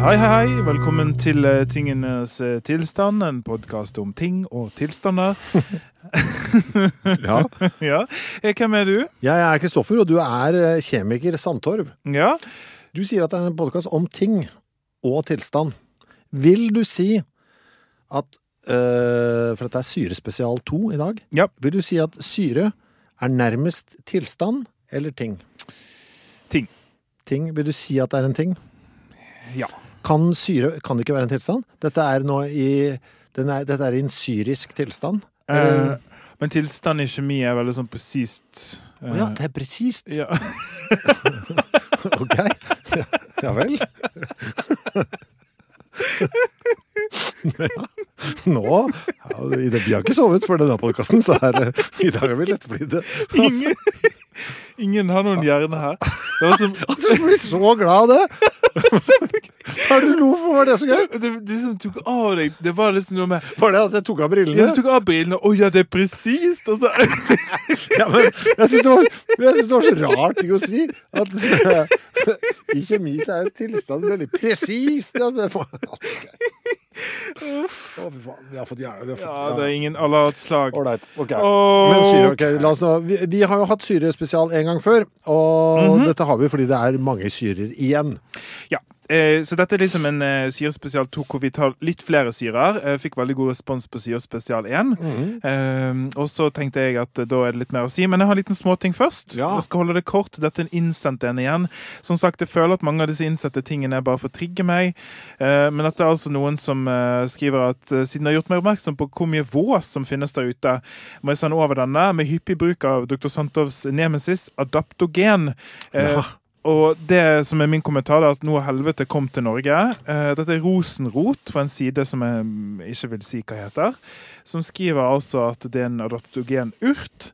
Hei, hei, velkommen til Tingens tilstand, en podcast om ting og tilstander. Ja. Ja. Hvem du? Jeg Kristoffer, og du kjemiker Sandtorg. Ja. Du sier at det en podcast om ting og tilstand. Vil du si at, for dette syrespesial 2 i dag, ja. Vil du si at syre nærmest tilstand eller ting? Ting. Ting, vil du si at det en ting? Ja. Kan syre, kan det ikke være en tilstand? Dette nå I, dette I en syrisk tilstand? Men tilstand I kjemi veldig sånn presist. Ja, det presist? Ja. Ok, ja, ja vel. Ja. Nå, ja, vi har ikke sovet for denne podcasten, så I dag vi lett blitt det. Altså. Ingen har noen hjerne her. Det var som... At du blir så glad av det! Har du lov for det så gøy? Du som tok av deg Det var liksom noe med Var det at jeg tok av brillene? Ja, du tok av brillene Åja, det presist og så... Ja, men jeg synes det var så rart ikke å si At I kjemi så tilstand veldig presist Ja, men vi har fått hjerne Ja, det ingen alle har hatt slag Alright, ok Men syre, ok, la oss nå Vi har jo hatt syrespesial en gang før Og dette har vi fordi det mange syrer igjen Ja Så dette liksom en syrespesial 2 hvor vi tar litt flere syrer. Jeg fikk veldig god respons på syrespesial 1. Og så tenkte jeg at da det litt mer å si. Men jeg har en liten småting først. Ja. Jeg skal holde det kort. Dette en innsendt en igjen. Som sagt, jeg føler at mange av disse innsendte tingene bare for å trigge meg. Men at det altså noen som skriver at siden jeg har gjort meg oppmerksom på hvor mye vås som finnes der ute, må jeg sende over denne med hyppig bruk av Dr. Santovs nemesis, adaptogen. Ja. Og det som min kommentar at nå helvete kom til Norge. Dette rosenrot fra en side som jeg ikke vil si hva heter, som skriver altså at det en adaptogen urt,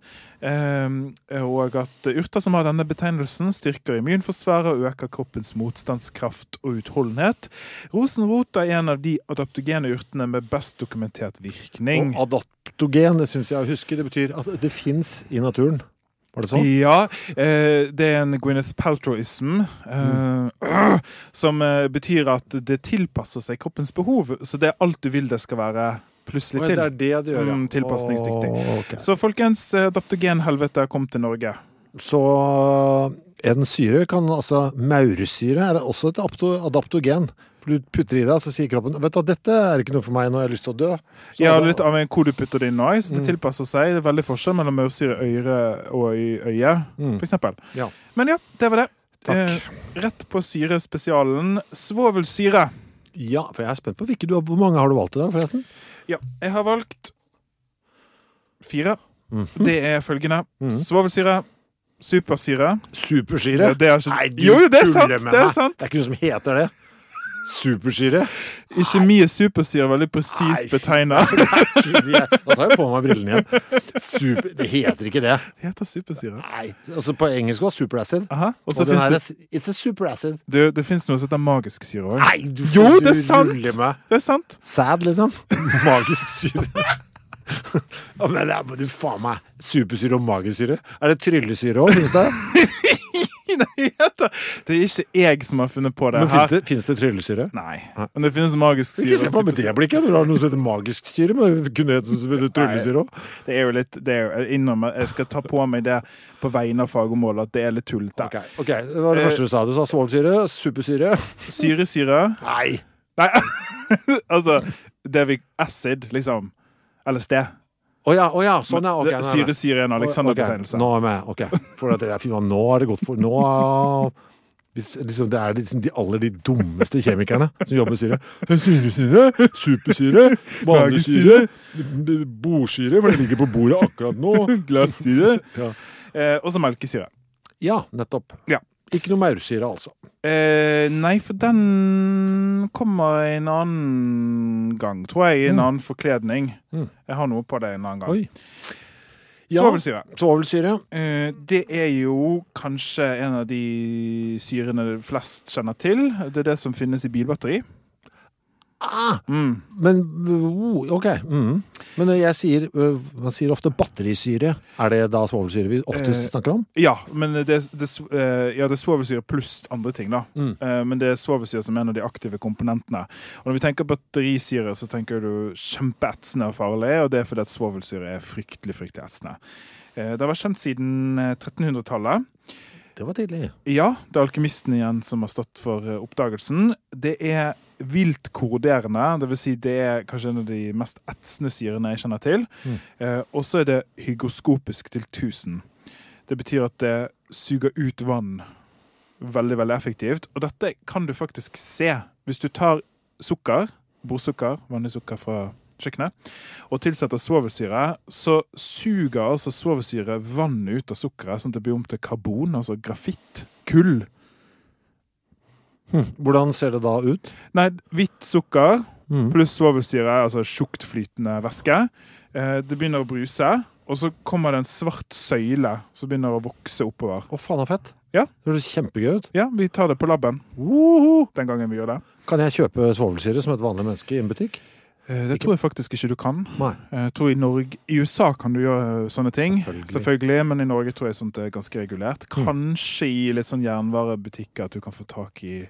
og at urter som har denne betegnelsen styrker immunforsvaret og øker kroppens motstandskraft og utholdenhet. Rosenrot en av de adaptogene urtene med best dokumentert virkning. Og adaptogen, det synes jeg å huske, det betyr at det finnes I naturen. Ja, det en Gwyneth Paltrowism som betyr at det tilpasser seg kroppens behov, så det alt du vil det skal være plutselig til. Det det du gjør, ja. Tilpasningsdyktig. Okay. Så folkens, adaptogenhelvete kom til Norge. Så en syre kan altså, maursyre også et adaptogen. Du putter I deg, så sier kroppen Vet du, dette ikke noe for meg når jeg har lyst til å dø så Ja, litt av hvor du putter det inn nå Så det tilpasser seg, det veldig forskjell mellom maursyre, øyre og øye For eksempel ja. Men ja, det var det Rett på syrespesialen Svovelsyre Ja, for jeg spent på hvilke du har Hvor mange har du valgt I dag forresten? Ja, jeg har valgt 4 Det følgende Svovelsyre Supersyre Supersyre? Ja, det ikke... Nei, du jo, det sant, det sant Det ikke noe som heter det Supersyre? Ikke mye supersyre, veldig presist betegnet. Da tar jeg på meg brillene igjen. Super, det heter ikke det. Det heter supersyre. Nei, altså på engelsk var superacid. Aha, og den her it's a superacid. Det finnes noe som heter magisk syre også. Nei, du ruller meg. Det sant. Sad, liksom. Magisk syre. Ja, men der må du faen meg supersyre og magesyre. Det tryllesyre også, finnes det? Nei, det ikke jeg som har funnet på det. Men finnes det tryllesyre? Nei, men det finnes magisk syre. Ikke se på med det blikket, du har noe som heter magisk syre, men det kunne hette som heter tryllesyre også. Det jo litt, det jo innom, jeg skal ta på meg det på veien av fagområdet, at det litt tullt da. Ok, det var det første du sa svolsyre, supersyre. Syresyre? Nei, altså, det vi acid, liksom. Eller sted. Åja, sånn ok. Syre en Alexander-betegnelse. Nå med, ok. For at det der, fint, nå har det gått for, nå liksom, det liksom de aller de dummeste kjemikerne som jobber med syre. Syresyre, supersyre, magesyre, bordsyre, for det ligger på bordet akkurat nå. Glassyre. Ja. Og så melkesyre. Ja, nettopp. Ja. Ikke noe maursyre, altså. Nei, for den kommer en annen gang, tror jeg, en annen forkledning. Jeg har noe på det en annen gang. Oi. Ja, svovelsyre. Det jo kanskje en av de syrene du flest kjenner til. Det det som finnes i bilbatteri. Men, ok. Men jeg sier, man sier ofte batterisyre. Det da svovelsyre vi ofte snakker om? Ja, men det er svovelsyre pluss andre ting da. Men det er svovelsyre som en av de aktive komponentene. Og når vi tenker batterisyre, så tenker du kjempeetsende og farlig, og det fordi at svovelsyre fryktelig, fryktelig etsende. Det var kjent siden 1300-tallet. Det var tidlig. Ja, det alkemisten igjen som har stått for oppdagelsen. Det vilt korroderende, det vil si det kanskje en av de mest etsende syrene jeg kjenner til. Og så det hygroskopisk til 1000. Det betyr at det suger ut vann veldig, veldig effektivt. Og dette kan du faktisk se. Hvis du tar sukker, bordsukker, vanlig sukker fra kjøkkenet, og tilsetter svovelsyre, så suger altså svovelsyre vann ut av sukkeret, sånn at det blir om til karbon, altså grafitt, kull. Hvordan ser det da ut? Nei, hvitt sukker pluss svovelsyre, altså sjuktflytende væske. Det begynner å bruse, og så kommer det en svart søyle som begynner å vokse oppover. Faen av fett. Ja. Det ser kjempegøy ut. Ja, vi tar det på labben. Den gangen vi gjør det. Kan jeg kjøpe svovelsyre som et vanlig menneske i en butikk? Det tror jeg faktisk ikke du kan. Jeg tror i Norge, i USA kan du gjøre sånne ting, selvfølgelig, men i Norge tror jeg sånt er ganske regulert. Kanskje i litt sånn jernvarebutikker at du kan få tak i,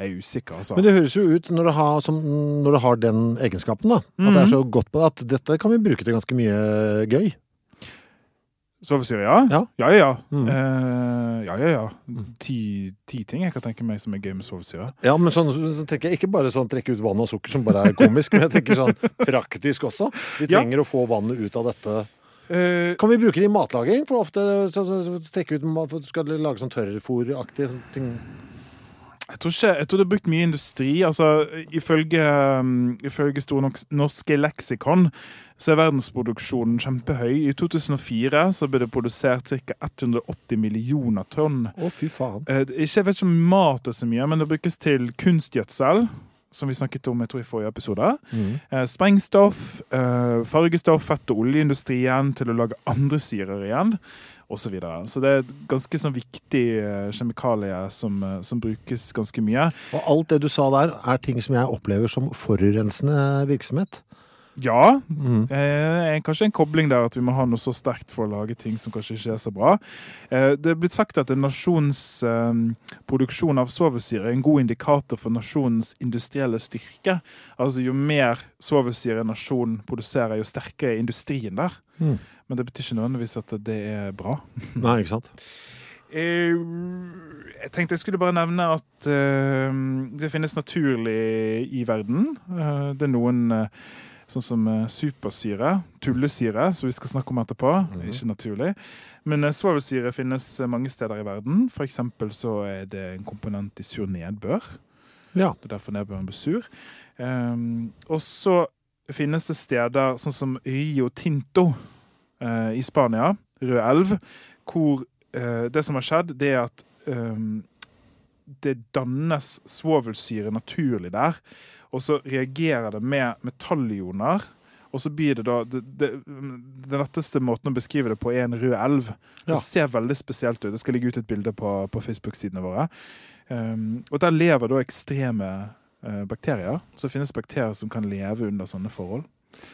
jeg usikker altså. Men det høres jo ut når du har den egenskapen da, at det så godt på det, at dette kan vi bruke til ganske mye gøy. Sovesyre, ja. Ja. Ti ting jeg kan tenke meg som er gøy med sovesyre. Ja, men så tenker jeg ikke bare sånn trekke ut vann og sukker som bare er komisk, men jeg tenker sånn praktisk også. Vi trenger å få vannet ut av dette. Kan vi bruke det i matlaging? For ofte så trekker ut, for du skal lage sånn tørrefôraktig sånn ting. Jeg tror det er brukt mye industri. Altså, ifølge Store Norske Leksikon så er verdensproduksjonen kjempehøy. I 2004 så ble det produsert ca. 180 millioner tonn. Fy faen. Jeg vet ikke om mat er så mye, men det brukes til kunstgjødsel, som vi snakket om, jeg tror i forrige episode. Sprengstoff, fargestoff, fett- og oljeindustrien til å lage andre syrer igjen. Og så videre. Så det er ganske sånn viktig kjemikalie som brukes ganske mye. Og alt det du sa der er ting som jeg opplever som forurensende virksomhet. Ja, kanskje en kobling der at vi må ha noe så sterkt for å lage ting som kanskje ikke er så bra. Det er blitt sagt at en nasjons produksjon av svovelsyre er en god indikator for nasjonens industrielle styrke. Altså jo mer svovelsyre nasjonen produserer, jo sterkere er industrien der. Men det betyr ikke nødvendigvis at det er bra. Nei, ikke sant? Jeg tenkte jeg skulle bare nevne at det finnes naturlig i verden. Det er noen sånn som supersyre, tullesyre, som vi skal snakke om etterpå. Det er ikke naturlig. Men svovelsyre finnes mange steder i verden. For eksempel så er det en komponent i sur nedbør. Ja. Det er derfor nedbøren blir sur. Og så finnes det steder sånn som Rio Tinto i Spania, Rød Elv, hvor det som har skjedd, det er at det dannes svovelsyre naturlig der, og så reagerer det med metallioner, og så blir det da den letteste måten å beskrive det på er en rød elv. Det ser veldig spesielt ut. Det skal ligge ut et bilde på Facebook-sidene våre. Og der lever da ekstreme bakterier. Så finnes bakterier som kan leve under sånne forhold.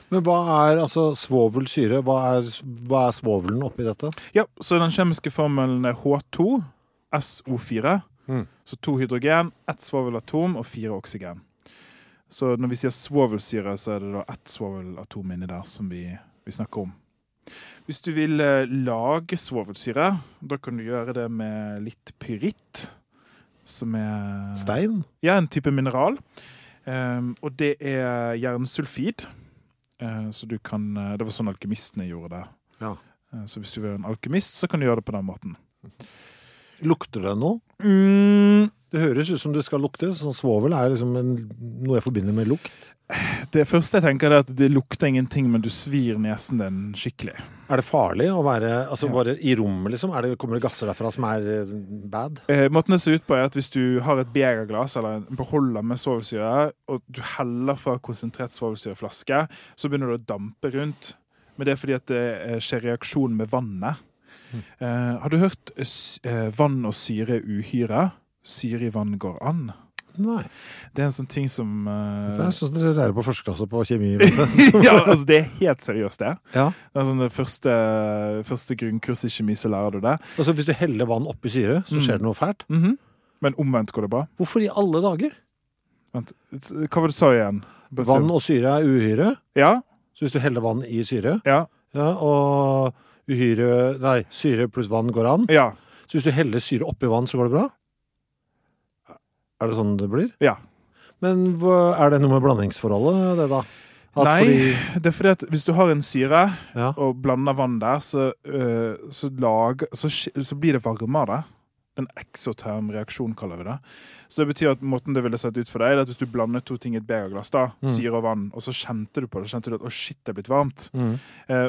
Men vad är alltså svavelsyra? Vad är svaveln uppe I detta? Ja, så den kemiska formeln är H2 SO4. Mm. Så två hydrogen, ett svavelatom och fyra oxygen. Så när vi säger svavelsyra så är det då ett svavelatom inne där som vi snackar om. Hvis du vill lage svavelsyra, då kan du göra det med lite pyrit som är stein. Ja, en typ av mineral. Och det är järnsulfid. Så du kan, det var sånn alkemistene gjorde det. Ja. Så hvis du var en alkemist så kan du göra det på den måten. Lukter det nå? Det høres ut som det skal lukte, sånn svavel liksom noe jeg forbinder med lukt. Det første jeg tenker at det lukter ingenting, men du svir nesen den skikkelig. Det farlig å være, altså bare I rommet liksom, det, kommer det gasser derfra som bad? Måten det ser ut på at hvis du har et begerglas eller en beholder med svavelsyre, og du heller fra konsentrert svavelsyreflaske, så begynner du å dampe rundt. Men det fordi at det skjer reaksjon med vannet. Har du hørt vann og syre uhyre? Syre I vann går an. Nej. Det är en sån ting som det är sånt det där på förstklass på kemi. Ja, alltså det är helt seriöst det. Ja. Det är sån det första grundkurs I kemi så lär du det. Alltså hvis du häller vatten upp I syre så sker det något färt. Mm-hmm. Men omvänt går det bra. Varför I alla dagar? Vänta, vad var det sa igen? Vatten och syre är uhyre? Ja. Så hvis du häller vatten I syre? Ja. Ja, och uhyre, nej, syre plus vatten går an. Ja. Så hvis du häller syre upp I vatten så går det bra? Är det sånn det blir? Ja. Men är det noe med blandingsforholdet det da? Nej, det fordi at hvis du har en syre ja. Og blander vann der, så blir det varmere. En exoterm reaktion kallar vi det. Så det betyder att måten det ville sett ut för dig är att hvis du blandar två ting I ett begerglas då, syra och vatten och så kände du på det, kände du att åh shit det har blivit varmt.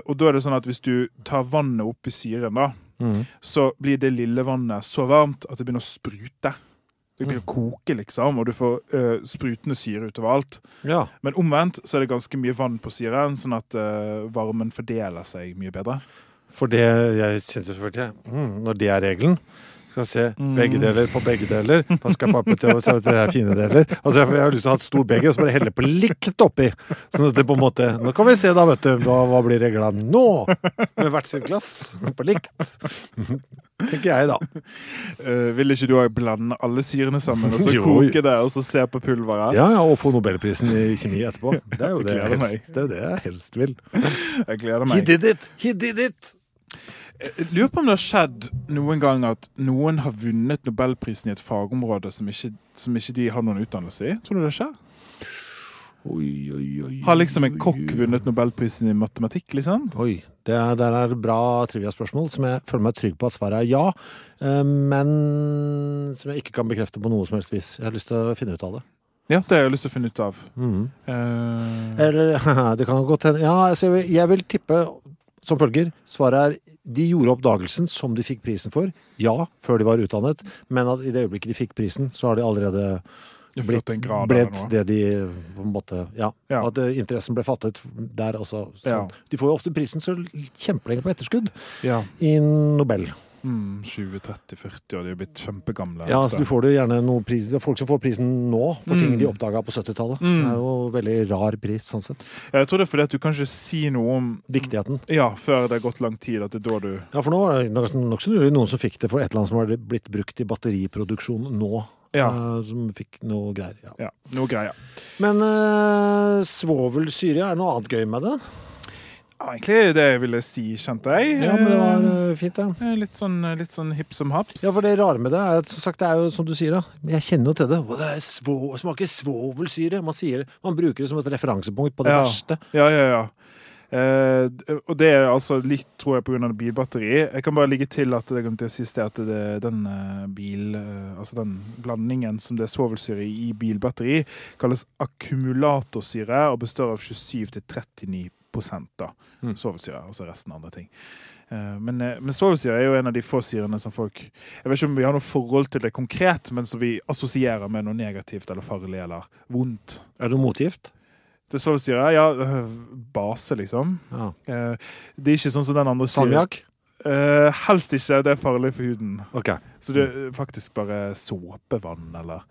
Och då är det sånn att hvis du tar vannet upp I syren då, så blir det lilla vannet så varmt att det börjar spruta. Det blir koke liksom, og du får sprutende syre utover alt. Ja. Men omvendt så det ganske mye vann på syren, sånn at varmen fordeler seg mye bedre. For det, jeg kjenner selvfølgelig, når det regelen, skal jeg se begge deler på begge deler, da skal jeg pappe til å se at det fine deler. Altså jeg har lyst til å ha et stor begge, og så bare helle på likt oppi. Sånn at det på en måte, nå kan vi se da, vet du, hva blir reglene nå? Med hvert sitt glass, på likt. Tänker jag då. Vill inte du ha blanda alla syrorna samman och så koka det och så se på pulveret? Ja, och få Nobelprisen I kemi efterpå. Det är ju det jag helst, det är det jag helst vill. Jag gleder meg. He did it. Lurer på om det har skjedd noen gang at noen har vunnet Nobelprisen I et fagområde som ikke de har noen utdannelse I. Tror du det skjer? Oi. Har liksom en kokk vunnet Nobelprisen I matematikk, liksom? Oi, det bra trivia-spørsmål som jeg føler meg trygg på at svaret ja, men som jeg ikke kan bekrefte på noe som helst vis. Jeg har lyst til å finne ut av det. Ja, det har jeg lyst til å finne ut av. Eller, det kan gå til... Ja, altså, jeg vil tippe som følger. Svaret de gjorde oppdagelsen som de fikk prisen for, ja, før de var utdannet, men at I det øyeblikket de fikk prisen, så har de allerede... Blitt det de på en måte ja. At interessen ble fattet der også ja. De får jo ofte prisen så kjempelenge på etterskudd ja. I Nobel 20, 30, 40 og de har blitt kjempegamle ja, så du får det gjerne noen pris, det folk som får prisen nå for ting de oppdaget på 70-tallet det jo veldig rar pris sånn sett ja, jeg tror det fordi at du kanskje sier noe om viktigheten ja, før det har gått lang tid at det da du ja, for nå var det nok så nylig noen som fikk det for et eller annet som har blitt brukt I batteriproduksjon nå Ja. Som fikk noe greier ja. Noe greier Men svovelsyre noe annet gøy med det? Ja, egentlig det vil jeg si, kjente jeg Ja, men det var fint ja. Litt sånn hipp som haps Ja, for det rare med det at, som sagt, det jo som du sier da Jeg kjenner jo til det, det smaker svovelsyre man bruker det som et referansepunkt på det verste Ja og det altså litt tror jeg på grunn av bilbatteri jeg kan bare ligge til at det glemte jeg sist at den bil altså den blandingen som det svovelsyre I bilbatteri kalles akkumulatorsyre og består av 27-39% da, svovelsyre og så resten andre ting men svovelsyre jo en av de få syrene som folk jeg vet ikke om vi har noe forhold til det konkret men som vi assosierer med noe negativt eller farlig eller vondt det motgift? Det svavelsyre, ja, base liksom. Ja. Det ikke sånn som den andre syre. Salmiak? Helst ikke, det farlig for huden. Okay. Så det faktisk bare såpevann eller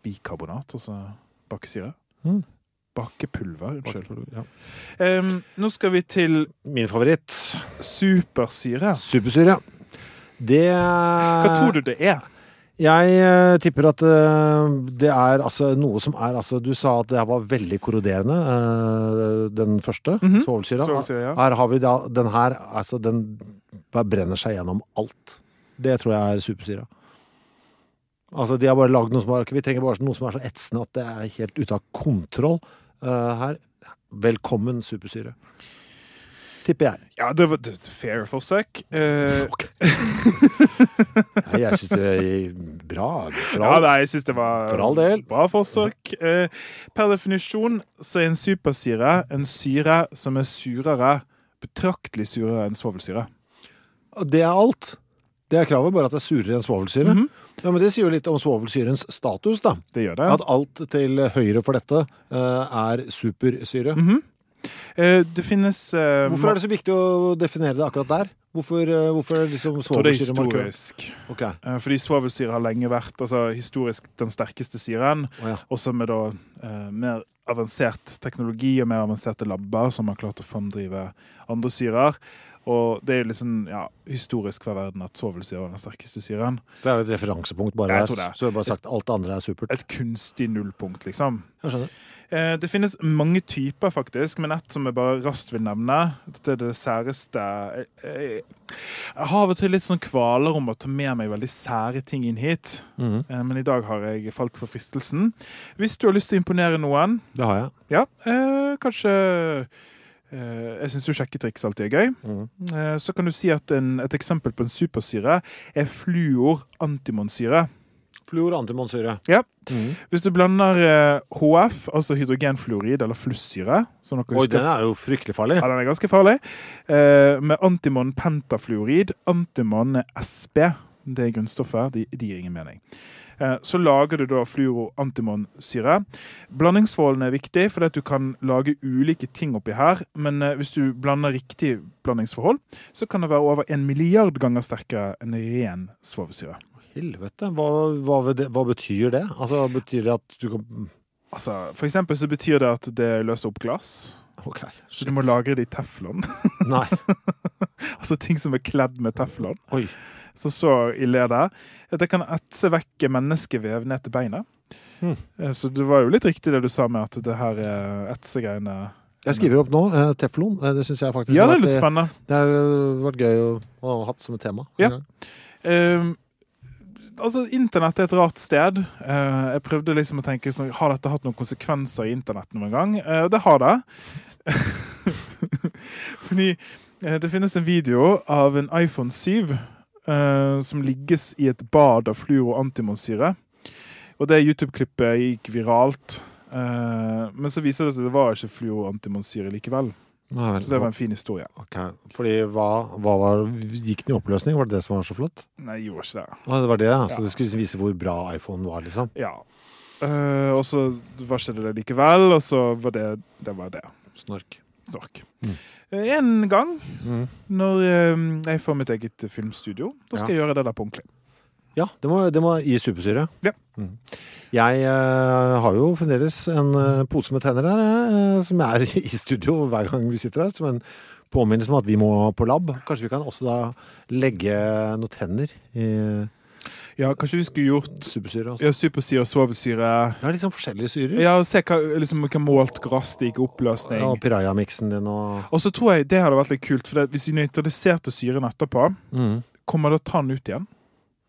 bikarbonat, altså bakkesyre. Bakepulver, unnskyld. Ja. Nå skal vi til min favoritt. Supersyre. Supersyre. Det... Hva tror du det er? Jeg tipper at det er altså, noe som er altså, du sa at det var veldig korroderende den første, svovelsyre, ja. Her har vi da, den her altså, den brenner seg gjennom alt. Det tror jeg er supersyre. Altså, de har bare laget noe som er, vi trenger bare noe som er så etsende at det er helt ute av kontroll her. Velkommen supersyre, tipper jeg. Ja, det var et fair forsøk. Nei, jeg synes det er bra. Ja, nei, jeg synes det var for all del. Bra forsøk. Per definisjon så er en supersyre en syre som er surere, betraktelig surere enn svovelsyre. Det er alt. Det er kravet, bare at det er surere enn svovelsyre. Ja, men det sier jo litt om svovelsyrens status, da. Det gjør det. At alt til høyre for dette er supersyre. Det finnes... hvorfor er det så viktig å definere det akkurat der? Hvorfor er liksom svovelsyre markøren? Jeg tror det er historisk. Okay. Fordi svovelsyre har lenge vært altså, historisk den sterkeste syren, og så med da, mer avansert teknologi og mer avanserte labber som har klart å fremdrive andre syrer. Og det er jo liksom, ja, historisk for verden at svovelsyre er den sterkeste syren. Så det er jo et referansepunkt bare her. Så det er bare sagt at alt andre er supert. Et kunstig nullpunkt, liksom. Jeg skjønner. Det finnes mange typer, faktisk, men et som jeg bare raskt vil nevne. Dette er det særeste. Jeg har av og til litt sånn kvaler om å ta med meg veldig sære ting inn hit. Men i dag har jeg falt for fristelsen. Hvis du har lyst til å imponere noen... Det har jeg. Ja, kanskje... jeg synes jo sjekketriks alltid er gøy. Så kan du si at et eksempel på en supersyre er fluorantimonsyre. Fluorantimonsyre. Ja. Hvis du blander HF, altså hydrogenfluorid eller flussyre, som dere husker, den er jo fryktelig farlig. Ja, den er ganske farlig. Med antimon pentafluorid. Antimon er SB. Det er grunnstoffet. De gir ingen mening. Så lager du da fluorantimonsyre. Blandingsforholden er viktig, fordi at du kan lage ulike ting oppi her, men hvis du blander riktig blandingsforhold, så kan det være over 1 milliard ganger sterkere enn ren svovelsyre. Helvete, hva betyr det? Altså, betyr det at du kan... Altså, for eksempel så betyr det at det løser opp glass. Okay. Så du må lagre det i teflon. Nei. Altså ting som er kledd med teflon. Oi. Så ille er det. Det kan etse vekk menneskevev ned til beinet. Så det var jo litt riktig det du sa med at det her etsegreiene... Jeg skriver opp nå, teflon. Det synes jeg faktisk... Ja, det er litt spennende. Det har vært gøy å ha hatt som et tema. Ja. Altså, internett er et rart sted. Jeg prøvde liksom å tenke, har dette hatt noen konsekvenser i internett noen gang? Det har det. Fordi det finnes en video av en iPhone 7 som ligges i et bad av fluorantimonsyre. Og det YouTube-klippet gikk viralt. Men så viser det seg at det var ikke fluorantimonsyre likevel. Nei, så det var en fin historie. Okay. Fordi gikk den i oppløsning? Var det det som var så flott? Nei, det gjorde ikke det. Ah, det var det, så det skulle vise hvor bra iPhone var, liksom. Ja. Og så var ikke det likevel, og så var det. Snork. En gang når jeg får mitt eget filmstudio, da skal jeg gjøre det der på ordentlig. Ja, det må i supersyre. Ja. Jeg har jo fremdeles en pose med tenner her, som er i studio hver gang vi sitter der, som en påminnelse om at vi må på lab. Kanskje vi kan også da legge noen tenner i... Ja, kanskje vi skulle gjort supersyre også. Ja, supersyre, svovelsyre. Ja, liksom forskjellige syrer. Ja, se hva, liksom, hva målt grass det gikk i oppløsning. Ja, piraya-miksen din og... Og så tror jeg det hadde vært litt kult, for hvis vi nøytraliserte syren etterpå, kommer det å ta den ut igjen.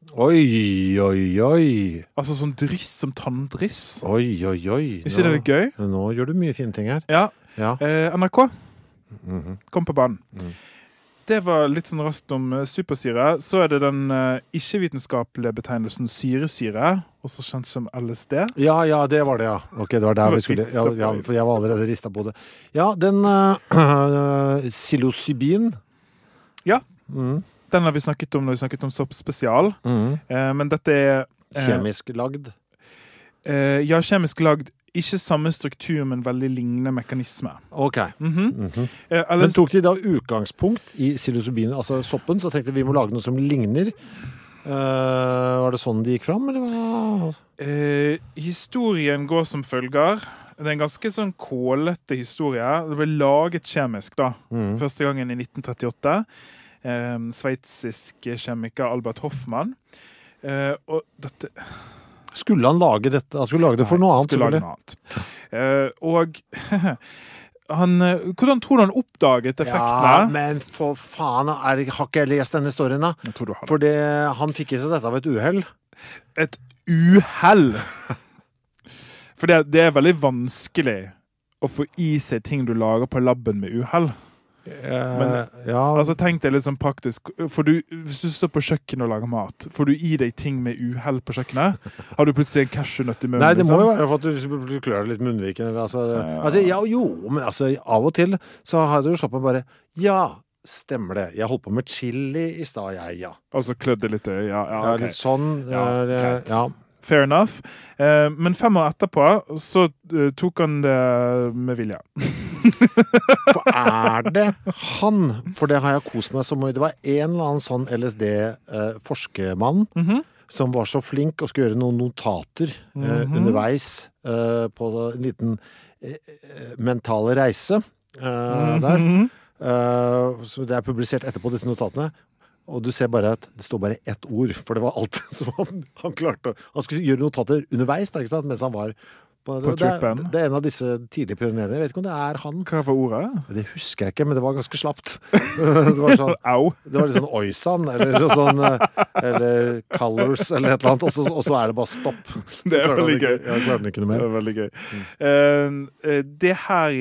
Oi. Altså som dryss, som tanndryss. Oi. Hvis det er litt gøy. Nå gjør du mye fine ting her. Ja. NRK, kom på banen. Det var litt sånn raskt om supersyre. Så er det den ikke-vitenskapelige betegnelsen syresyre, også kjent som LSD. Ja, det var det, ja. Ok, det var der vi skulle... Ja, for jeg var allerede ristet på det. Ja, den psilocybin. Ja, den har vi snakket om når vi snakket om sopp spesial. Men dette er... kjemisk lagd? Ja, kjemisk lagd. Ikke samme struktur, men veldig lignende mekanisme. Ok. Men tok de da utgangspunkt i psilocybin, altså soppen, så tenkte vi må lage noe som ligner. Var det sånn de gikk fram, eller hva? Historien går som følger. Det er en ganske sånn kålete historie. Det ble laget kjemisk da. Første gangen i 1938. Sveitsisk kjemiker Albert Hoffman. Og dette... Skulle han lage dette? Han skulle lage det for noe annet, selvfølgelig. Hvordan tror du han oppdaget effektene? Ja, men for faen, har ikke jeg lest denne storyen da? Jeg tror du har det. Fordi han fikk i seg dette av et uheld. Et uheld? For det er veldig vanskelig å få i seg ting du lager på labben med uheld. Altså tenk deg litt sånn praktisk. Hvis du står på kjøkken og lager mat, får du i deg ting med uheld på kjøkkenet? Har du plutselig en cashewnøtt i munnen? Nei, det må jo være for at du klør litt munnviken. Av og til så har du slått meg bare, ja, stemmer det. Jeg holdt på med chili i stad, ja. Altså klødde litt, ja, litt sånn. Ja. Fair enough. Men 5 år etterpå så tok han det med vilja. For er det han? For det har jeg kost meg som om det var en eller annen sånn LSD-forskermann som var så flink og skulle gjøre noen notater underveis på en liten mental reise der. Så det er publisert etterpå disse notatene. Og du ser bare at det står bare ett ord, for det var alt som han klarte. Han skulle gjøre notater underveis, ikke sant, mens han var på trippen. Det er en av disse tidlige pionerene. Jeg vet ikke om det er han. Hva var ordet? Det husker jeg ikke, men det var ganske slappt. Det var sånn, det var litt sånn Oisan, eller Colors, eller et eller annet, og så er det bare stopp. Det er veldig gøy. Jeg klarer den ikke noe mer. Det er veldig gøy. Det her,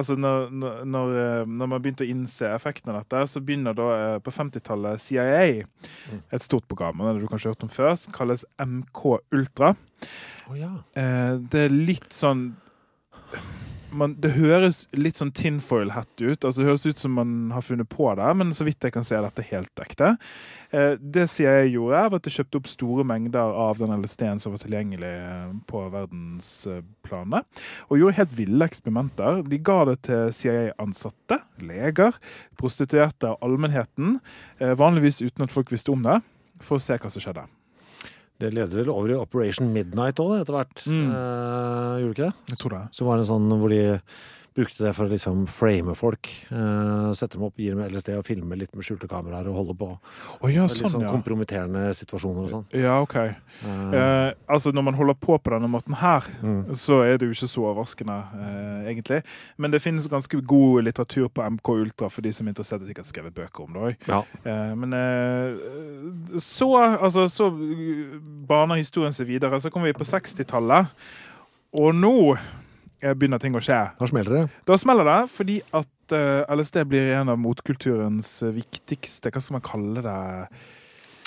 altså når man begynte å innse effekten av dette, så begynner da på 50-tallet CIA, et stort program, det du kanskje har hørt om før, som kalles MK Ultra. Det er litt sånn det høres litt sånn tinfoil-hatt ut, altså det høres ut som man har funnet på det, men så vidt jeg kan se dette er helt ekte. Det sier jeg gjorde var at jeg kjøpte opp store mengder av den LSD-en som var tilgjengelig på verdensplanet, og gjorde helt ville eksperimenter. De ga det til CIA-ansatte, leger, prostituerte og allmennheten, vanligvis uten at folk visste om det, for å se hva som skjedde. Det leder vel over i Operation Midnight også, etter hvert. Gjorde du ikke det? Jeg tror det. Så var det en sånn hvor de brukte det for å liksom frame folk. Sette dem opp, gir dem LSD og filme litt med skjulte kameraer og holde på. Litt sånn kompromitterende situasjoner og sånn. Ja, ok. Altså når man holder på denne måten her, så er det jo ikke så overraskende, egentlig. Men det finnes ganske god litteratur på MK Ultra, for de som er interessert i sikkert skrevet bøker om det også. Ja. Så baner historien seg videre. Så kommer vi på 60-tallet, og nå begynner ting å skje. Da smeller det. Da smeller det, fordi at LSD blir en av motkulturens viktigste, hva skal man kalle det?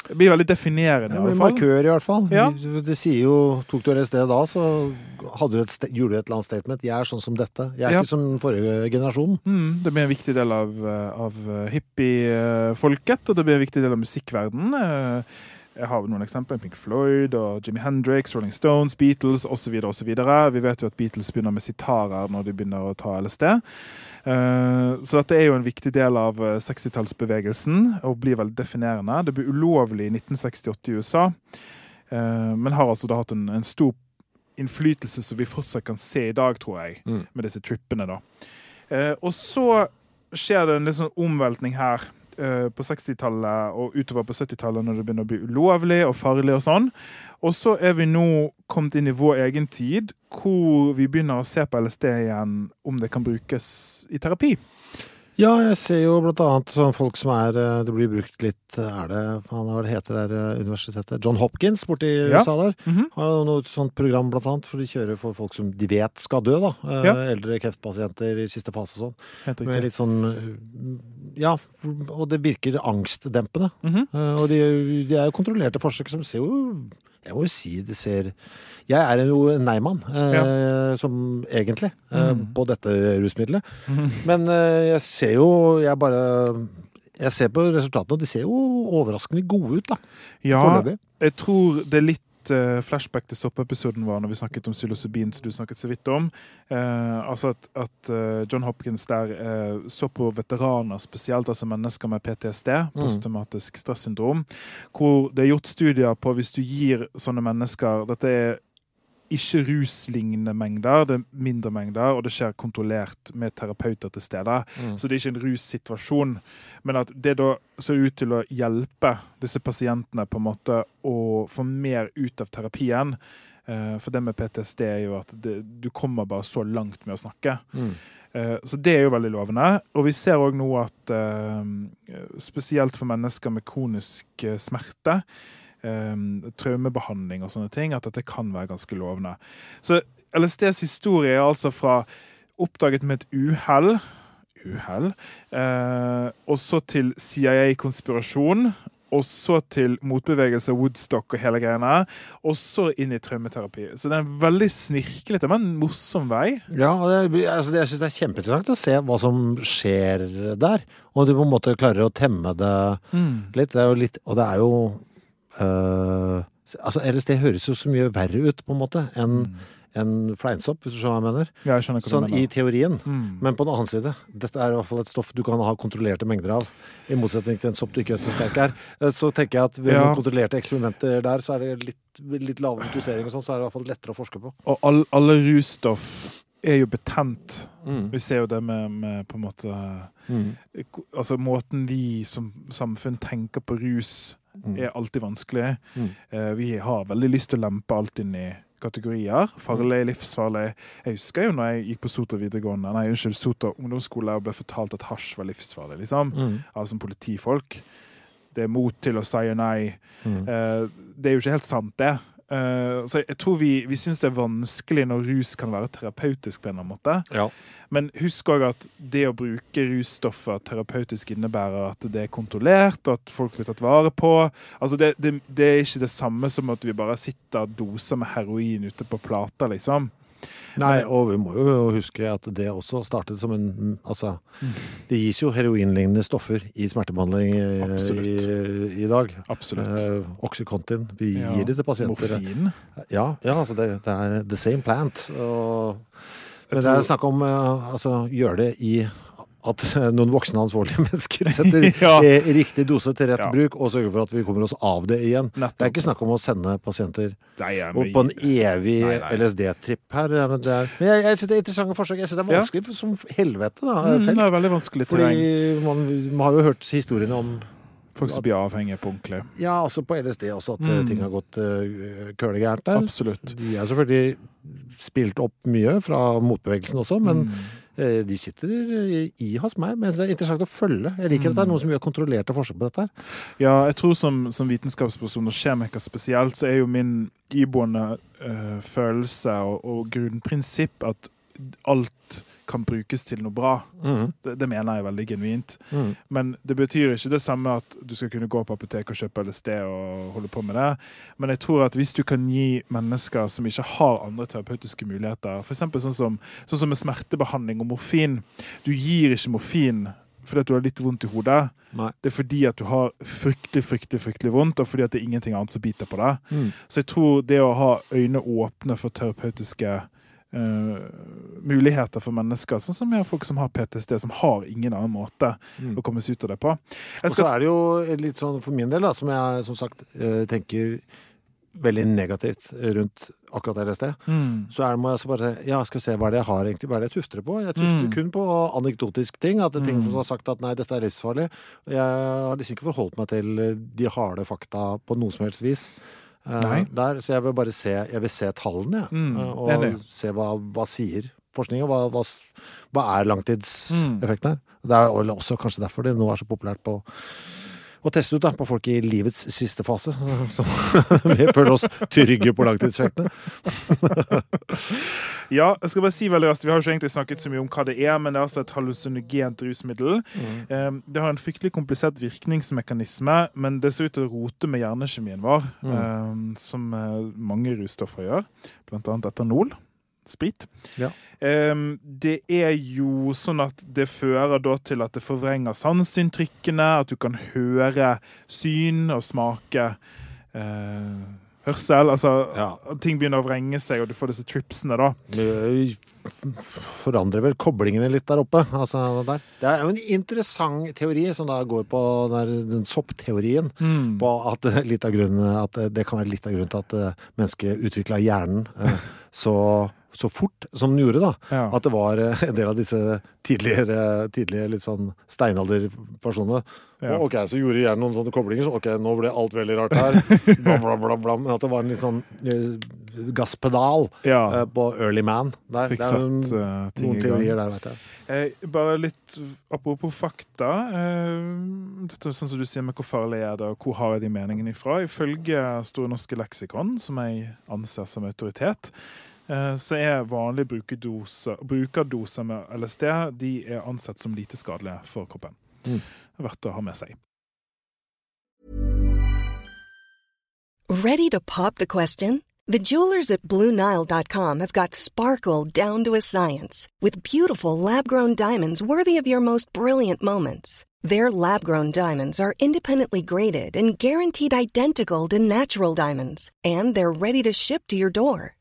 Det blir veldig definerende i hvert fall. Det blir markør i hvert fall. Ja. Det sier jo, tok du LSD da, så gjorde du et eller annet statement. Jeg er sånn som dette. Jeg er ikke som forrige generasjon. Det blir en viktig del av hippie-folket, og det blir en viktig del av musikkverdenen. Jeg har noen eksempler, Pink Floyd og Jimi Hendrix, Rolling Stones, Beatles, og så videre, og så videre. Vi vet jo at Beatles begynner med sitarer når de begynner å ta LSD. Så dette er jo en viktig del av 60-tallsbevegelsen, og blir veldig definerende. Det ble ulovlig i 1968 i USA, men har altså da hatt en stor innflytelse som vi fortsatt kan se i dag, tror jeg, med disse trippene da. Og så skjer det en litt sånn omveltning her, på 60-tallet og utover på 70-tallet når det begynner å bli ulovlig og farlig og sånn. Og så er vi nå kommet inn i vår egen tid hvor vi begynner å se på LSD igjen om det kan brukes i terapi. Ja, jeg ser jo blant annet folk som det blir brukt litt, hva heter det universitetet? Johns Hopkins borte i USA der, har jo noe sånt program blant annet, for de kjører for folk som de vet skal dø da, eldre kreftpasienter i siste fase og sånn. Med litt sånn, og det virker angstdempende. Og de er jo kontrollerte forsøk som ser jo, jeg må jo si det ser, jeg er jo en nei-mann som egentlig på dette rusmiddelet, men jeg ser på resultatene og de ser jo overraskende gode ut da. Ja, forløpig. Jeg tror det er litt flashback til soppepisoden var når vi snakket om psilocybin som du snakket så vidt om, altså at John Hopkins der så på veteraner spesielt, altså mennesker med PTSD, posttraumatisk stressyndrom, hvor det er gjort studier på hvis du gir sånne mennesker, dette er ikke ruslignende mengder, det er mindre mengder, og det skjer kontrollert med terapeuter til stede. Så det er ikke en russituasjon. Men at det da ser ut til å hjelpe disse pasientene på en måte å få mer ut av terapien, for det med PTSD er jo at det, du kommer bare så langt med å snakke. Så det er jo veldig lovende, og vi ser også nå at spesielt for mennesker med kronisk smerte, traumebehandling og sånne ting, at dette kan være ganske lovende. Så LSDs historie er altså fra oppdaget med et uheld, og så til CIA-konspirasjon, og så til motbevegelse, Woodstock og hele greiene, og så inn i traumaterapi. Så det er en veldig snirkelete, men morsom vei. Ja, det, jeg synes det er kjempeinteressant å se hva som skjer der, og du på en måte klarer å temme det litt. Det er jo litt, og det er jo... altså, LSD høres jo så mye verre ut, på en måte, enn fleinsopp, hvis du skjønner hva jeg mener. Ja, jeg skjønner hva du mener. Sånn i teorien. Men på den annen side, dette er i hvert fall et stoff du kan ha kontrollerte mengder av, i motsetning til en sopp du ikke vet hvor sterk er. Så tenker jeg at ved noen kontrollerte eksperimenter der, så er det litt lavere dosering og sånn, så er det i hvert fall lettere å forske på. Og alle russtoff er jo betent. Vi ser jo det med på en måte... Altså, måten vi som samfunn tenker på rus... er alltid vanskelig. Vi har veldig lyst til å lempe alt inn i kategorier. Farlig, livsfarlig. Jeg husker jo når jeg gikk på Sota ungdomsskole og ble fortalt at hasj var livsfarlig, liksom. Altså som politifolk. Det er mot til å si nei. Det er jo ikke helt sant det. Så jeg tror vi synes det er vanskelig når rus kan være terapeutisk på en eller annen måte. Men husk også at det å bruke russtoffer terapeutisk innebærer at det er kontrollert, at folk blir tatt vare på. Altså det er ikke det samme som at vi bare sitter og doser med heroin ute på plata, liksom. Nei, og vi må jo huske at det også startet som en, altså, det gis jo heroinlignende stoffer i smertebehandling i dag. Absolutt. Oxycontin, vi gir det til pasienter. Morfin. Ja, altså det er the same plant. Men det er snakk om, altså, gjør det i at noen voksne ansvarlige mennesker setter riktig dose til rett bruk og sørger for at vi kommer oss av det igjen. Nettopp. Det er ikke snakk om å sende pasienter på en evig LSD-tripp her. Men jeg synes det er interessante forsøk. Jeg synes det er vanskelig som helvete, da. Det er veldig vanskelig terreng. Fordi man har jo hørt historien om folk som blir avhengige på ordentlig. Ja, også på LSD også, at ting har gått kølegært der. Absolutt. De har selvfølgelig spilt opp mye fra motbevegelsen også, men de sitter i hos meg, men det er interessant å følge. Jeg liker at det er noen som gjør kontrollerte forskjell på dette her. Ja, jeg tror som vitenskapsperson og kjemiker spesielt, så er jo min iboende følelse og grunnprinsipp at alt kan brukes til noe bra. Det mener jeg veldig genuint. Men det betyr ikke det samme at du skal kunne gå på apotek og kjøpe LSD og holde på med det. Men jeg tror at hvis du kan gi mennesker som ikke har andre terapeutiske muligheter, for eksempel sånn som med smertebehandling og morfin, du gir ikke morfin fordi at du har litt vondt i hodet. Nei. Det er fordi at du har fryktelig vondt, og fordi at det er ingenting annet som biter på deg. Så jeg tror det å ha øyne åpne for terapeutiske muligheter for mennesker, sånn som folk som har PTSD, som har ingen annen måte å komme seg ut av det på. Og så er det jo litt sånn for min del, da, som jeg som sagt tenker veldig negativt rundt akkurat LSD, så er det må jeg så bare si, skal se hva det jeg har egentlig, hva det jeg tufter på. Jeg tufter kun på anekdotisk ting, at det ting som har sagt at nei, dette er livsfarlig. Jeg har liksom ikke forholdt meg til de harde fakta på noe som helst vis. Der, så jeg vil bare se, tallene, og se hva sier forskningen, hva er langtidseffekten her. Det er også kanskje derfor det nå er så populært på å teste ut da, på folk i livets siste fase, så vi føler oss trygge på langtidseffektene. Ja, jeg skal bare si veldig raskt, vi har jo egentlig snakket så mye om hva det er, men det er altså et hallusinogent rusmiddel. Det har en fryktelig komplisert virkningsmekanisme, men det ser ut til å rote med hjernekjemien vår, som mange russtoffer gjør, blant annet etanol. Sprit. Ja. Det er jo sånn at det fører da til at det forvrenger sansinntrykkene, at du kan høre syn og smake hørsel, altså ting begynner å vrenge seg, og du får disse tripsene da. Forandrer vel koblingene litt der oppe, altså der. Det er jo en interessant teori som da går på den soppteorien, på at det kan være litt av grunnen til at mennesket utvikler hjernen så fort som den gjorde da, ja. At det var en del av disse tidligere litt sånn steinalderpersonene. Ja. Og så gjorde gjerne noen sånne koblinger, så nå ble alt veldig rart her, blam, blam, blam, blam, men at det var en litt sånn gasspedal på Early Man. Der, det noen teorier der, vet jeg. Bare litt apropos fakta, dette sånn som du sier med hvor farlig det, og hvor har de meningen ifra. Ifølge Store Norske Leksikon, som jeg anser som autoritet, så vanlige brukerdoser med LSD, de ansett som lite skadelige for kroppen. Det verdt å ha med seg. Ready to pop the question? The jewelers at BlueNile.com have got sparkle down to a science with beautiful lab-grown diamonds worthy of your most brilliant moments. Their lab-grown diamonds are independently graded and guaranteed identical to natural diamonds, and they're ready to ship to your door.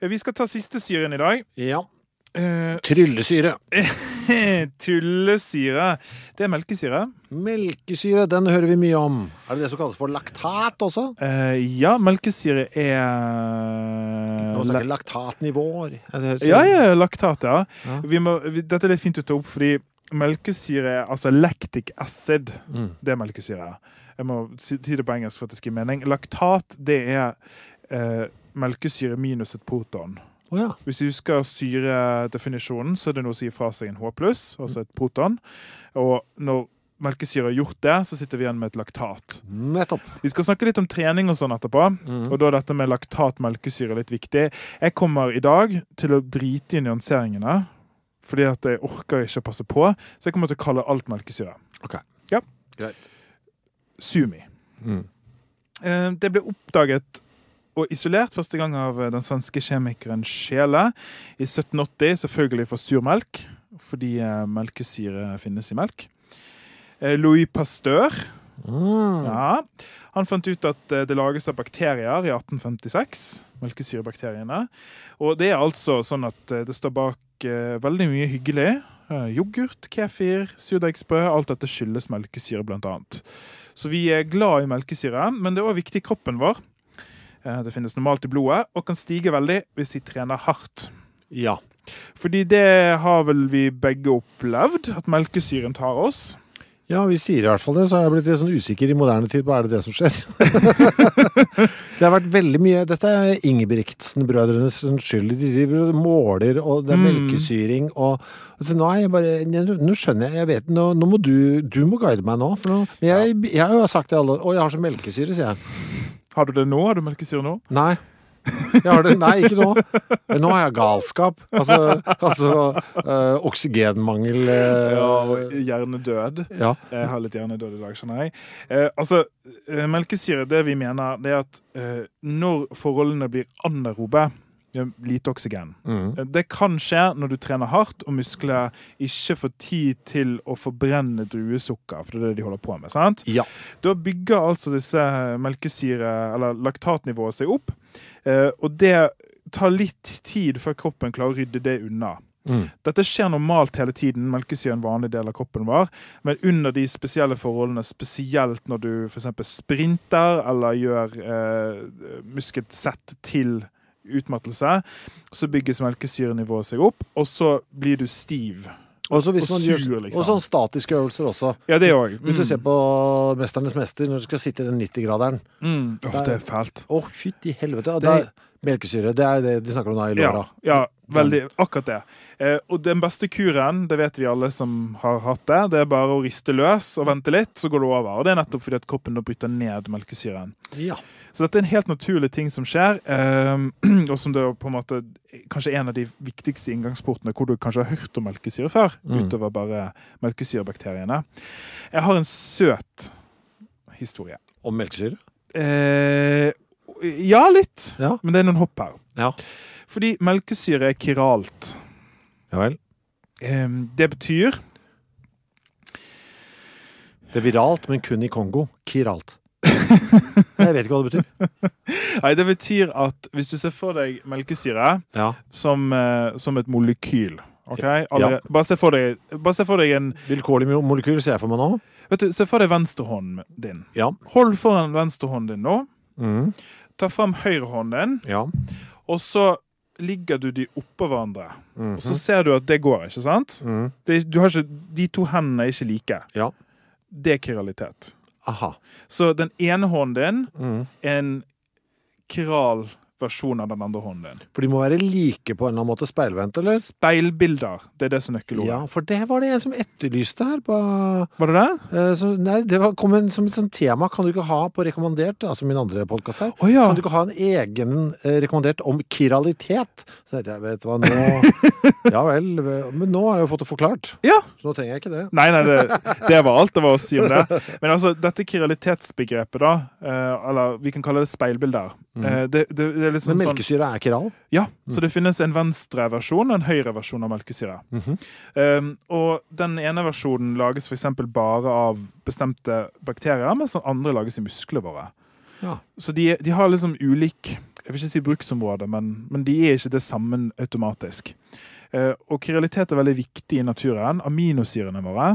Vi skal ta siste syren i dag. Ja. Tryllesyre. Tryllesyre. Det melkesyre. Melkesyre, den hører vi mye om. Det som kalles for laktat også? Ja, melkesyre Nå snakker laktatnivåer. Ja, laktat, ja. Dette er litt fint å ta opp, fordi melkesyre, altså lactic acid, det er melkesyre. Jeg må si det på engelsk for at det skal gi mening. Laktat, det er... melkesyre minus et proton. Oh, ja. Hvis du husker syredefinisjonen, så er det noe som gir fra seg en H+, altså et proton. Og når melkesyre har gjort det, så sitter vi igjen med et laktat. Nettopp. Vi skal snakke litt om trening og sånn etterpå, og da er dette med laktat-melkesyre litt viktig. Jeg kommer i dag til å drite i nyanseringene, fordi at jeg orker ikke å passe på, så jeg kommer til å kalle alt melkesyre. Ok. Ja. Greit. Sumi. Det ble oppdaget og isolert første gang av den svenske kjemikeren Scheele i 1780, selvfølgelig for surmelk, fordi melkesyre finnes i melk. Louis Pasteur, ja, han fant ut at det lages av bakterier i 1856, melkesyrebakteriene, og det er altså sånn at det står bak veldig mye hyggelig, yoghurt, kefir, surdeigsbrød, alt dette skyldes melkesyre blant annet. Så vi er glad i melkesyre, men det er også viktig i kroppen vår. Det finnes normalt i blodet, og kan stige veldig hvis vi trener hardt. Ja. Fordi det har vel vi begge opplevd, at melkesyren tar oss. Ja, vi sier i hvert fall det, så har jeg blitt litt sånn usikker i moderne tid, hva er det som skjer? Det har vært veldig mye, dette er Ingebrigtsen-brødrenes skyld, de driver og måler, og det er melkesyring, og så nå er jeg bare, nå skjønner jeg vet, nå må du må guide meg nå, for nå, men jeg har jo sagt det alle år, og jeg har så melkesyre, sier jeg. Har du det nå? Har du melkesyre nå? Nei. Jeg har det, nei, ikke nå. Nå har jeg galskap. Altså oksygenmangel. Ja, hjernedød. Ja. Jeg har litt hjernedød i dag, skjønner jeg. Melkesyre, det vi mener, det er at når forholdene blir anaerobe, lite oksygen. Det kan skje når du trener hardt og muskler ikke får tid til å forbrenne druesukker, for det er det de holder på med, sant? Ja. Da bygger altså disse melkesyre, eller laktatnivået seg opp, og det tar litt tid før kroppen klarer å rydde det unna. Dette skjer normalt hele tiden, melkesyre er en vanlig del av kroppen vår, men under de spesielle forholdene, spesielt når du for eksempel sprinter eller gjør muskelsett til utmattelse, så bygges melkesyrenivået seg opp, og så blir du stiv. Og så hvis man gjør liksom. Og sånn statiske øvelser også. Ja, det også. Hvis du ser på Mesternes mester, når du skal sitte i den 90-graderen. Det er fælt. Shit i helvete. Melkesyre, det er det de snakker om da i låra. Ja, veldig, akkurat det. Og den beste kuren, det vet vi alle som har hatt det, det er bare å riste løs og vente litt, så går det over. Og det er nettopp fordi at kroppen bryter ned melkesyren. Ja. Så dette er en helt naturlig ting som skjer, og som det er på en måte kanskje en av de viktigste inngangsportene hvor du kanskje har hørt om melkesyre før, utover bare melkesyrebakteriene. Jeg har en søt historie. Om melkesyre? Ja, litt. Ja. Men det er noen hopp her. Ja. Fordi melkesyre er kiralt. Ja vel. Det betyr... Det er viralt, men kun i Kongo. Kiralt. Jeg vet ikke hva det betyr. Nei, det betyr at hvis du ser for deg melkesyre som et molekyl, okay? Bare se for deg en vilkårlig molekyl, ser jeg for meg nå. Vet du, se for deg venstrehånden din. Ja. Hold foran venstrehånden din nå. Ta frem høyrehånden din. Ja. Og så ligger du de oppå hverandre. Og så ser du at det går, ikke sant? De to hendene er ikke like. Ja. Det er kiralitet. Aha. Så den ene hånden din er en kiral versjon av den andre hånden din. For de må være like på en eller annen måte speilvendt, eller? Speilbilder, det er det som nøkkelordet. Ja, for det var det en som etterlyste her. Var det det? Nei, det kom som et sånt tema. Kan du ikke ha på rekommendert, altså min andre podcast her, kan du ikke ha en egen rekommendert om kiralitet? Så jeg vet hva nå... Ja vel, men nå har jeg jo fått det forklart. Ja. Så nå trenger jeg ikke det. Nei, det var alt det var å si om det. Men altså, dette kiralitetsbegrepet da, eller vi kan kalle det speilbilder, det er liksom sånn... Men melkesyre er kiral? Ja, så det finnes en venstre versjon og en høyre versjon av melkesyre. Og den ene versjonen lages for eksempel bare av bestemte bakterier, mens den andre lages i muskler våre. Ja. Så de har liksom ulik... Jeg vil ikke si bruksområde, men de er ikke det sammen automatisk. Og kiralitet er veldig viktig i naturen. Aminosyrene våre,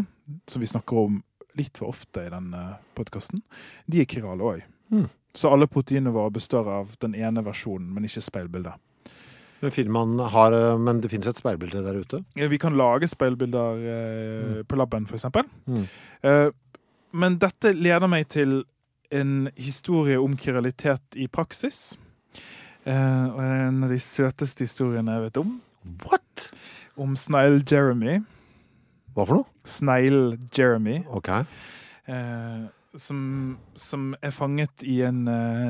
som vi snakker om litt for ofte i denne podcasten, de er kirale også. Så alle proteinene våre består av den ene versjonen, men ikke speilbildet. Men det finnes et speilbilde der ute? Vi kan lage speilbilder på labben, for eksempel. Men dette leder meg til en historie om kiralitet i praksis. Og en av de søteste historiene jeg vet om. What? Om Snail Jeremy. Hva for noe? Snail Jeremy. Ok. Som er fanget i en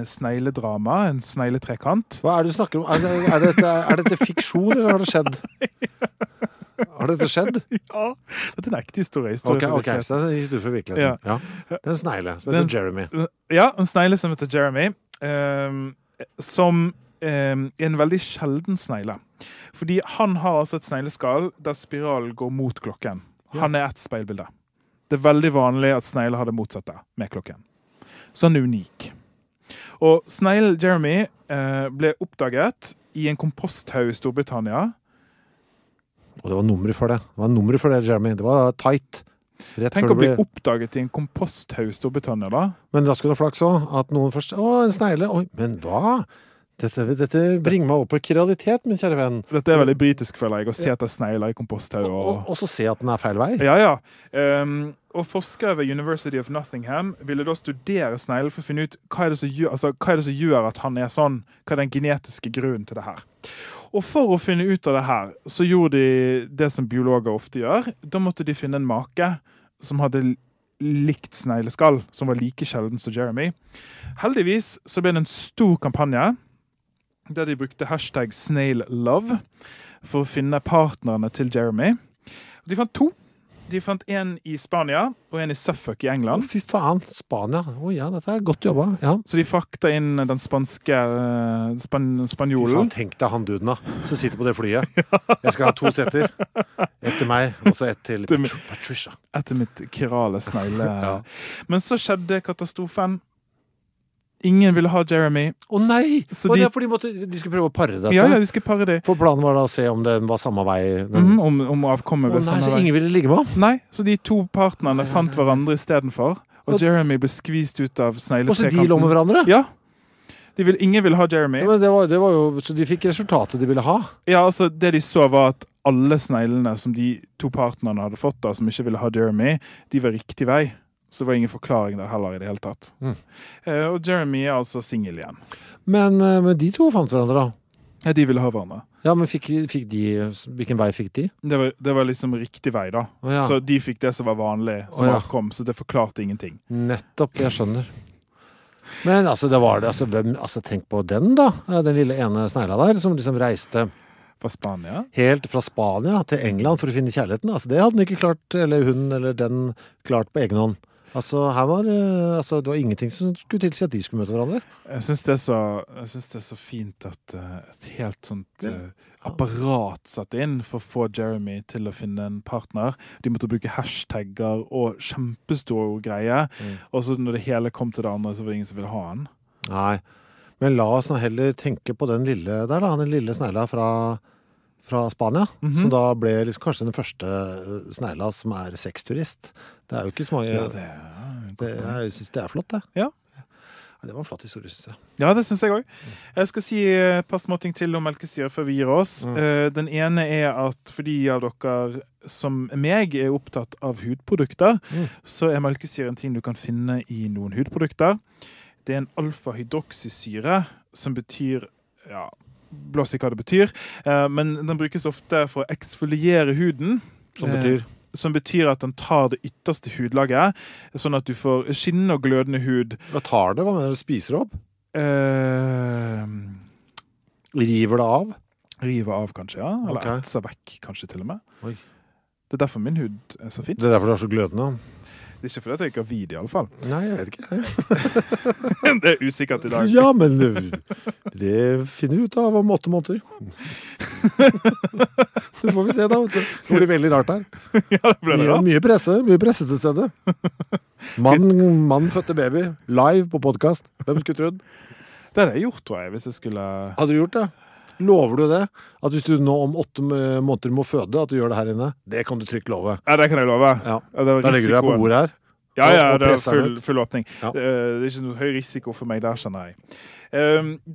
snegledrama, en snegletrekant. Hva er det du snakker om? Er dette fiksjon, eller har det skjedd? Har dette skjedd? Ja, det er en ekte historie. Ok, så det er en historie for virkeligheten. Ja. Ja. Det er en snegle som heter Jeremy. Ja, en snegle som heter Jeremy. Som en veldig sjelden snegle. Fordi han har altså et snegleskall der spiralen går mot klokken. Han er et speilbilde. Det er veldig vanlig at snegler har det motsatte med klokken. Så han er unik. Og sneglen Jeremy ble oppdaget i en komposthaug i Storbritannia. Og det var nummeret for det. Jeremy. Det var tight. Tenk å bli oppdaget i en komposthaug i Storbritannia da. Men da skulle det flaks også, at noen først, en snegle, men hva? Dette bringer meg opp på kiralitet, min kjære venn. Dette er veldig britisk, føler jeg, å se etter snegler i komposthaug. Og så se at den er feil vei. Ja. Og forskere ved University of Nottingham ville da studere snegler for å finne ut hva er det som gjør at han er sånn, hva er den genetiske grunnen til det her. Og for å finne ut av det her, så gjorde de det som biologer ofte gjør. Da måtte de finne en make som hadde likt snegleskall, som var like sjelden som Jeremy. Heldigvis så ble det en stor kampanje der de brukte hashtag #snaillove for å finne partnerne til Jeremy. De fant to. De fant en I Spania og en I Suffolk I England. Fy faen, Spania. Ja, dette godt jobba. Ja. Så de frakta inn den spanske spanjolen. Fy faen, tenk deg han duden da, som sitter på det flyet. Jeg skal ha to setter. Ett til meg, og så ett til Patricia. Ett til mitt kirale snegle. Ja. Men så skjedde katastrofen. Ingen ville ha Jeremy. Å nei! Og det fordi de skulle prøve å parre dette. Ja, de skulle parre det. For planen var da å se om den var samme vei. Om avkommet var samme vei. Å nei, så ingen ville ligge med ham. Nei, så de to partnerne fant hverandre I stedet for, og Jeremy ble skvist ut av snegletrekanten. Og så de lå med hverandre? Ja. Ingen ville ha Jeremy. Ja, men det var jo, så de fikk resultatet de ville ha. Ja, altså det de så var at alle sneglene som de to partnerne hadde fått da, som ikke ville ha Jeremy, de var riktig vei. Så det var ingen forklaring der heller I det hele tatt. Og Jeremy altså single igjen. Men de to fant hverandre da? Ja, de ville ha hverandre. Ja, men fikk de, hvilken vei fikk de? Det var liksom riktig vei da. Oh, ja. Så de fikk det som var vanlig som kom, så det forklarte ingenting. Nettopp, jeg skjønner. Men altså, det var det. Tenk på den da, den lille ene snegla der, som liksom reiste... Fra Spania? Helt fra Spania til England for å finne kjærligheten. Altså, det hadde den ikke klart, eller hun eller den klart på egen hånd. Altså, her var det var ingenting som skulle tilsi at de skulle møte hverandre. Jeg synes det er så fint at et helt sånt apparat satt inn for å få Jeremy til å finne en partner. De måtte bruke hashtagger og kjempestore greier. Og så når det hele kom til det andre, så var det ingen som ville ha han. Nei, men la oss nå heller tenke på den lille der da, den lille snegla fra Spania, som da ble liksom kanskje den første snegla som sexturist. Det jo ikke så mange... Ja, jeg synes det flott, det. Ja. Ja, det var en flott historie, synes jeg. Ja, det synes jeg også. Jeg skal si et par små ting til om melkesyre før vi gir oss. Den ene at for de av dere som meg opptatt av hudprodukter, så melkesyre en ting du kan finne I noen hudprodukter. Det en alfa-hydroxysyre, som betyr... Ja, blås I hva det betyr, men den brukes ofte for å eksfoliere huden, som betyr at den tar det ytterste hudlaget, sånn at du får skinnende og glødende hud. Hva tar det? Hva mener du? Spiser opp? River det av? River av, kanskje, ja. Eller etser vekk, kanskje til og med. Oi. Det derfor min hud så fin. Det derfor du så glødende. Det ikke fordi jeg ikke har vid I alle fall. Nei, jeg vet ikke. Det usikkert I dag. Ja, men det finner vi ut av om 8 måneder. Det får vi se da. Det blir veldig rart her. Ja, det ble det da. Mye presse til stedet. Mann fødte baby, live på podcast. Hvem skulle trodd? Det hadde jeg gjort, tror jeg, hvis jeg skulle... Hadde du gjort det? Lover du det? At hvis du nå om 8 måneder må føde, at du gjør det her inne? Det kan du trygt love. Ja, det kan jeg love. Ja. Da legger du deg på bordet her. Ja, det full åpning. Ja. Det ikke noe høy risiko for meg der, skjønner jeg.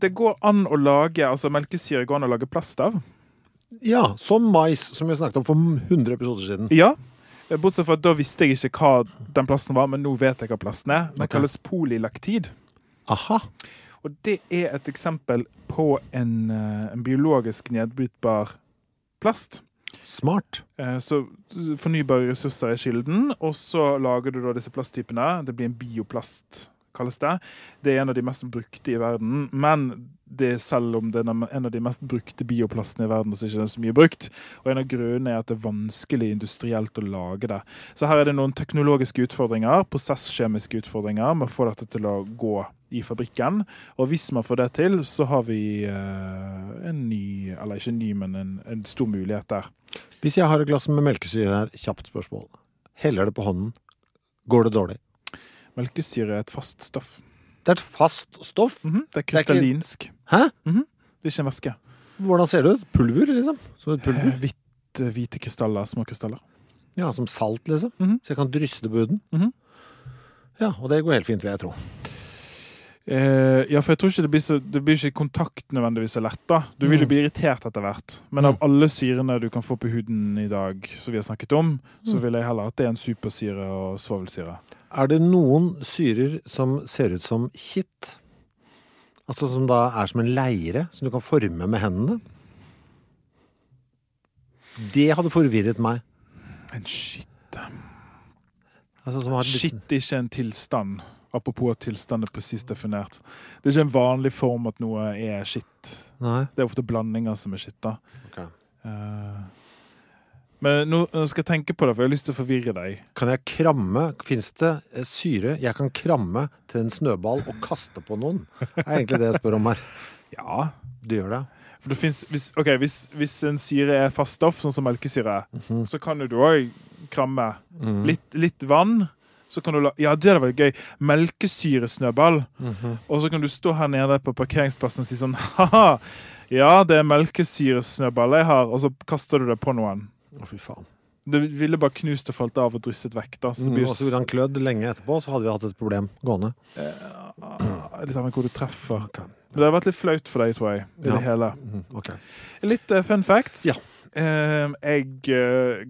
Det går an å lage, altså melkesyre går an å lage plast av. Ja, som mais, som jeg snakket om for 100 episoder siden. Ja, bortsett fra da visste jeg ikke hva den plasten var, men nå vet jeg hva plasten Den kalles polilaktid. Aha. Og det et eksempel på en biologisk nedbrytbar plast. Smart. Så fornybare ressurser kilden, og så lager du da disse plasttypene. Det blir en bioplast, kalles det. Det en av de mest brukte I verden, men selv om det en av de mest brukte bioplastene I verden, så ikke den så mye brukt. Og en av grunnene at det vanskelig industrielt å lage det. Så her det noen teknologiske utfordringer, prosesskjemiske utfordringer, med å få dette til å gå I fabrikken, og hvis man får det til, så har vi en stor mulighet der. Hvis jeg har et glass med melkesyre her, kjapt spørsmål. Heller det på hånden? Går det dårlig? Melkesyre et fast stoff. Det et fast stoff? Det krystallinsk. Hæ? Det ikke en væske. Hvordan ser det ut? Pulver, liksom? Som et pulver? Hvite krystaller, små krystaller. Ja, som salt, liksom. Så jeg kan drysse det på huden. Ja, og det går helt fint, vil jeg tro. Ja, for jeg tror ikke det blir ikke kontakt nødvendigvis så lett da. Du vil jo bli irritert etter hvert. Men av alle syrene du kan få på huden I dag, som vi har snakket om, så vil jeg heller at det supersyre og svovelsyre. Det noen syrer som ser ut som kitt? Altså som da som en leire, som du kan forme med hendene? Det hadde forvirret meg. En skitt. Altså, som har litt... Skitt ikke en tilstand. apropå tillståndet precis definierat. Det är inte en vanlig form att något är shit. Nej. Det är ofta blandningar som är shit då. Okay. Men nu ska jag tänka på det, för jag har lyst att förvirra dig. Kan jag kramme? Finns det syre? Jag kan kramme till en snöball och kasta på någon. Är egentligen det jag spör om här. Ja, det gör det. För det finns, hvis en syre är fast stoff, sånn som melkesyre, mm-hmm. så kan du da kramme litt vann, så kan du ja, det var gøy, melkesyresnøball, og så kan du stå her nede på parkeringsplassen og si sånn, haha, ja, det er melkesyresnøball jeg har, og så kaster du det på noen. Å, fy faen. Det ville bare knust og falt av og drysset vekk da. Så blir også den klødd lenge etterpå, så hadde vi hatt et problem gående. Litt av en god treff. Okay. Det har vært litt flaut for deg, tror jeg, i det hele. Okay. Litt fun facts. Ja. Jeg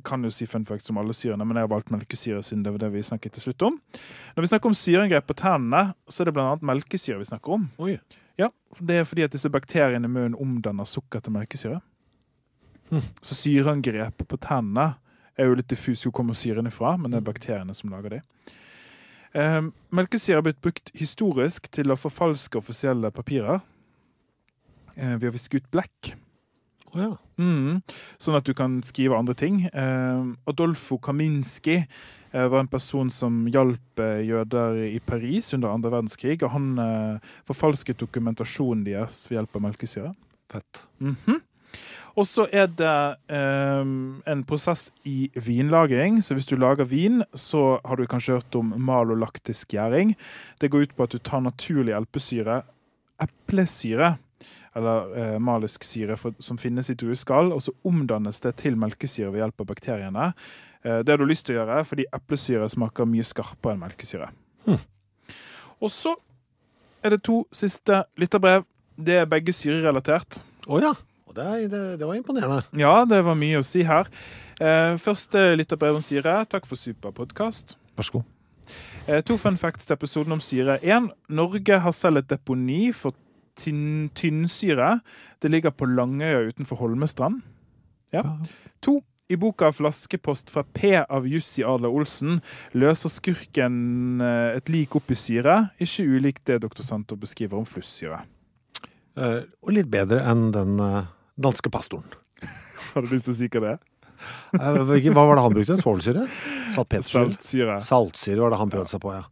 kan jo si fun facts om alle syrene, men jeg har valgt melkesyre siden det var det vi snakket til slutt om. Når vi snakker om syreangrep på tennene, så er det blant annet melkesyre vi snakker om. Oi. Ja, det er fordi at disse bakteriene i munnen omdanner sukker til melkesyre. Så syreangrep på tennene är ju lite diffus hur kommer syren ifrån, men det är bakterierna som lagar det. Melkesyre har blivit brukt historiskt till att förfalska officiella papper. Vi har viskat ut bläck. Oh ja. Så att du kan skriva andra ting. Adolfo Kaminski var en person som hjalp jøder i Paris under andra världskrig, och han förfalskade dokumentation deras med hjälp av melkesyre. Fett. Mhm. Og så er det en prosess i vinlagring, så hvis du lager vin, så har du kanskje hørt om malolaktisk gjæring. Det går ut på at du tar naturlig eplesyre, eller malisk syre som finnes i drueskall, og så omdannes det til melkesyre ved hjelp av bakteriene. Det har du lyst til å gjøre, fordi eplesyre smaker mye skarpere enn melkesyre. Og så er det 2 siste lytterbrev. Det er begge syrerelatert. Åja! Det var imponerende. Ja, det var mye å si her. Først litt av brev om syre. Takk for superpodcast. Varsågod. 2 fun facts til episoden om syre. 1. Norge har selv et deponi for tynnsyre. Det ligger på Langøya utenfor Holmestrand. Ja. 2. I boka Flaskepost fra P av Jussi Adler-Olsen løser skurken et lik opp i syre. Ikke ulikt det Dr. Santovs beskriver om flussyre. Og litt bedre enn den... danske pastoren. Har du lyst til å si hva det er? Hva var det han brukte? Svolsyre? Saltsyre. Saltsyre var det han prøvde seg på, ja.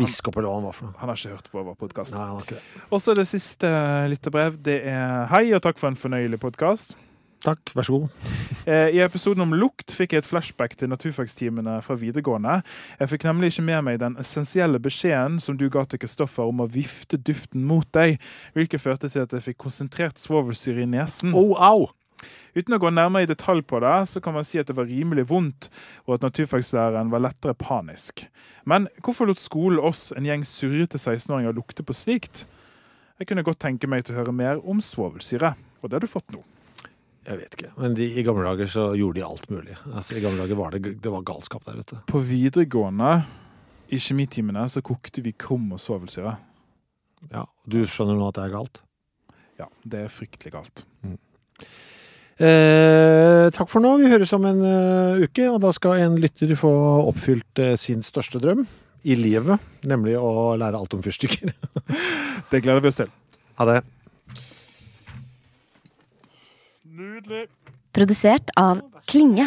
Biskop eller hva han var for noe. Han har ikke hørt på vår podcast. Nei, han har ikke det. Og så det siste lyttebrev, det er hei og takk for en fornøyelig podcast. Takk, vær så god. I episoden om lukt fikk jeg et flashback til naturfagstimene fra videregående. Jeg fikk nemlig ikke med meg den essensielle beskjeden som du ga til Kristoffer om å vifte duften mot deg, hvilket førte til at jeg fikk konsentrert svovelsyre i nesen. Åh, au! Uten å gå nærmere i detalj på det, så kan man si at det var rimelig vondt, og at naturfagslæreren var lettere panisk. Men hvorfor lot skolen oss en gjeng surrete 16-åringer lukte på slikt? Jeg kunne godt tenke meg til å høre mer om svovelsyre, og det har du fått nå. Jeg vet ikke, men i gamle dager så gjorde de alt mulig. Altså, i gamle dager var det var galskap der ute. På videregående, i kjemitimene, så kokte vi krom og svovelsyre. Ja, du skjønner nå at det er galt? Ja, det er fryktelig galt. Takk for nå. Vi høres om en uke, og da skal en lytter få oppfylt sin største drøm i livet, nemlig å lære alt om fyrstykker. Det gleder vi oss til. Ha det. Produsert av Klinge.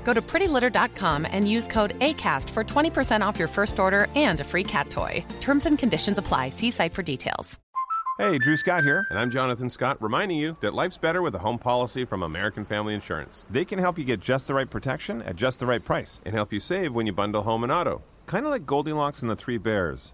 Go to prettylitter.com and use code ACAST for 20% off your first order and a free cat toy. Terms and conditions apply. See site for details. Hey, Drew Scott here, and I'm Jonathan Scott, reminding you that life's better with a home policy from American Family Insurance. They can help you get just the right protection at just the right price and help you save when you bundle home and auto. Kind of like Goldilocks and the Three Bears.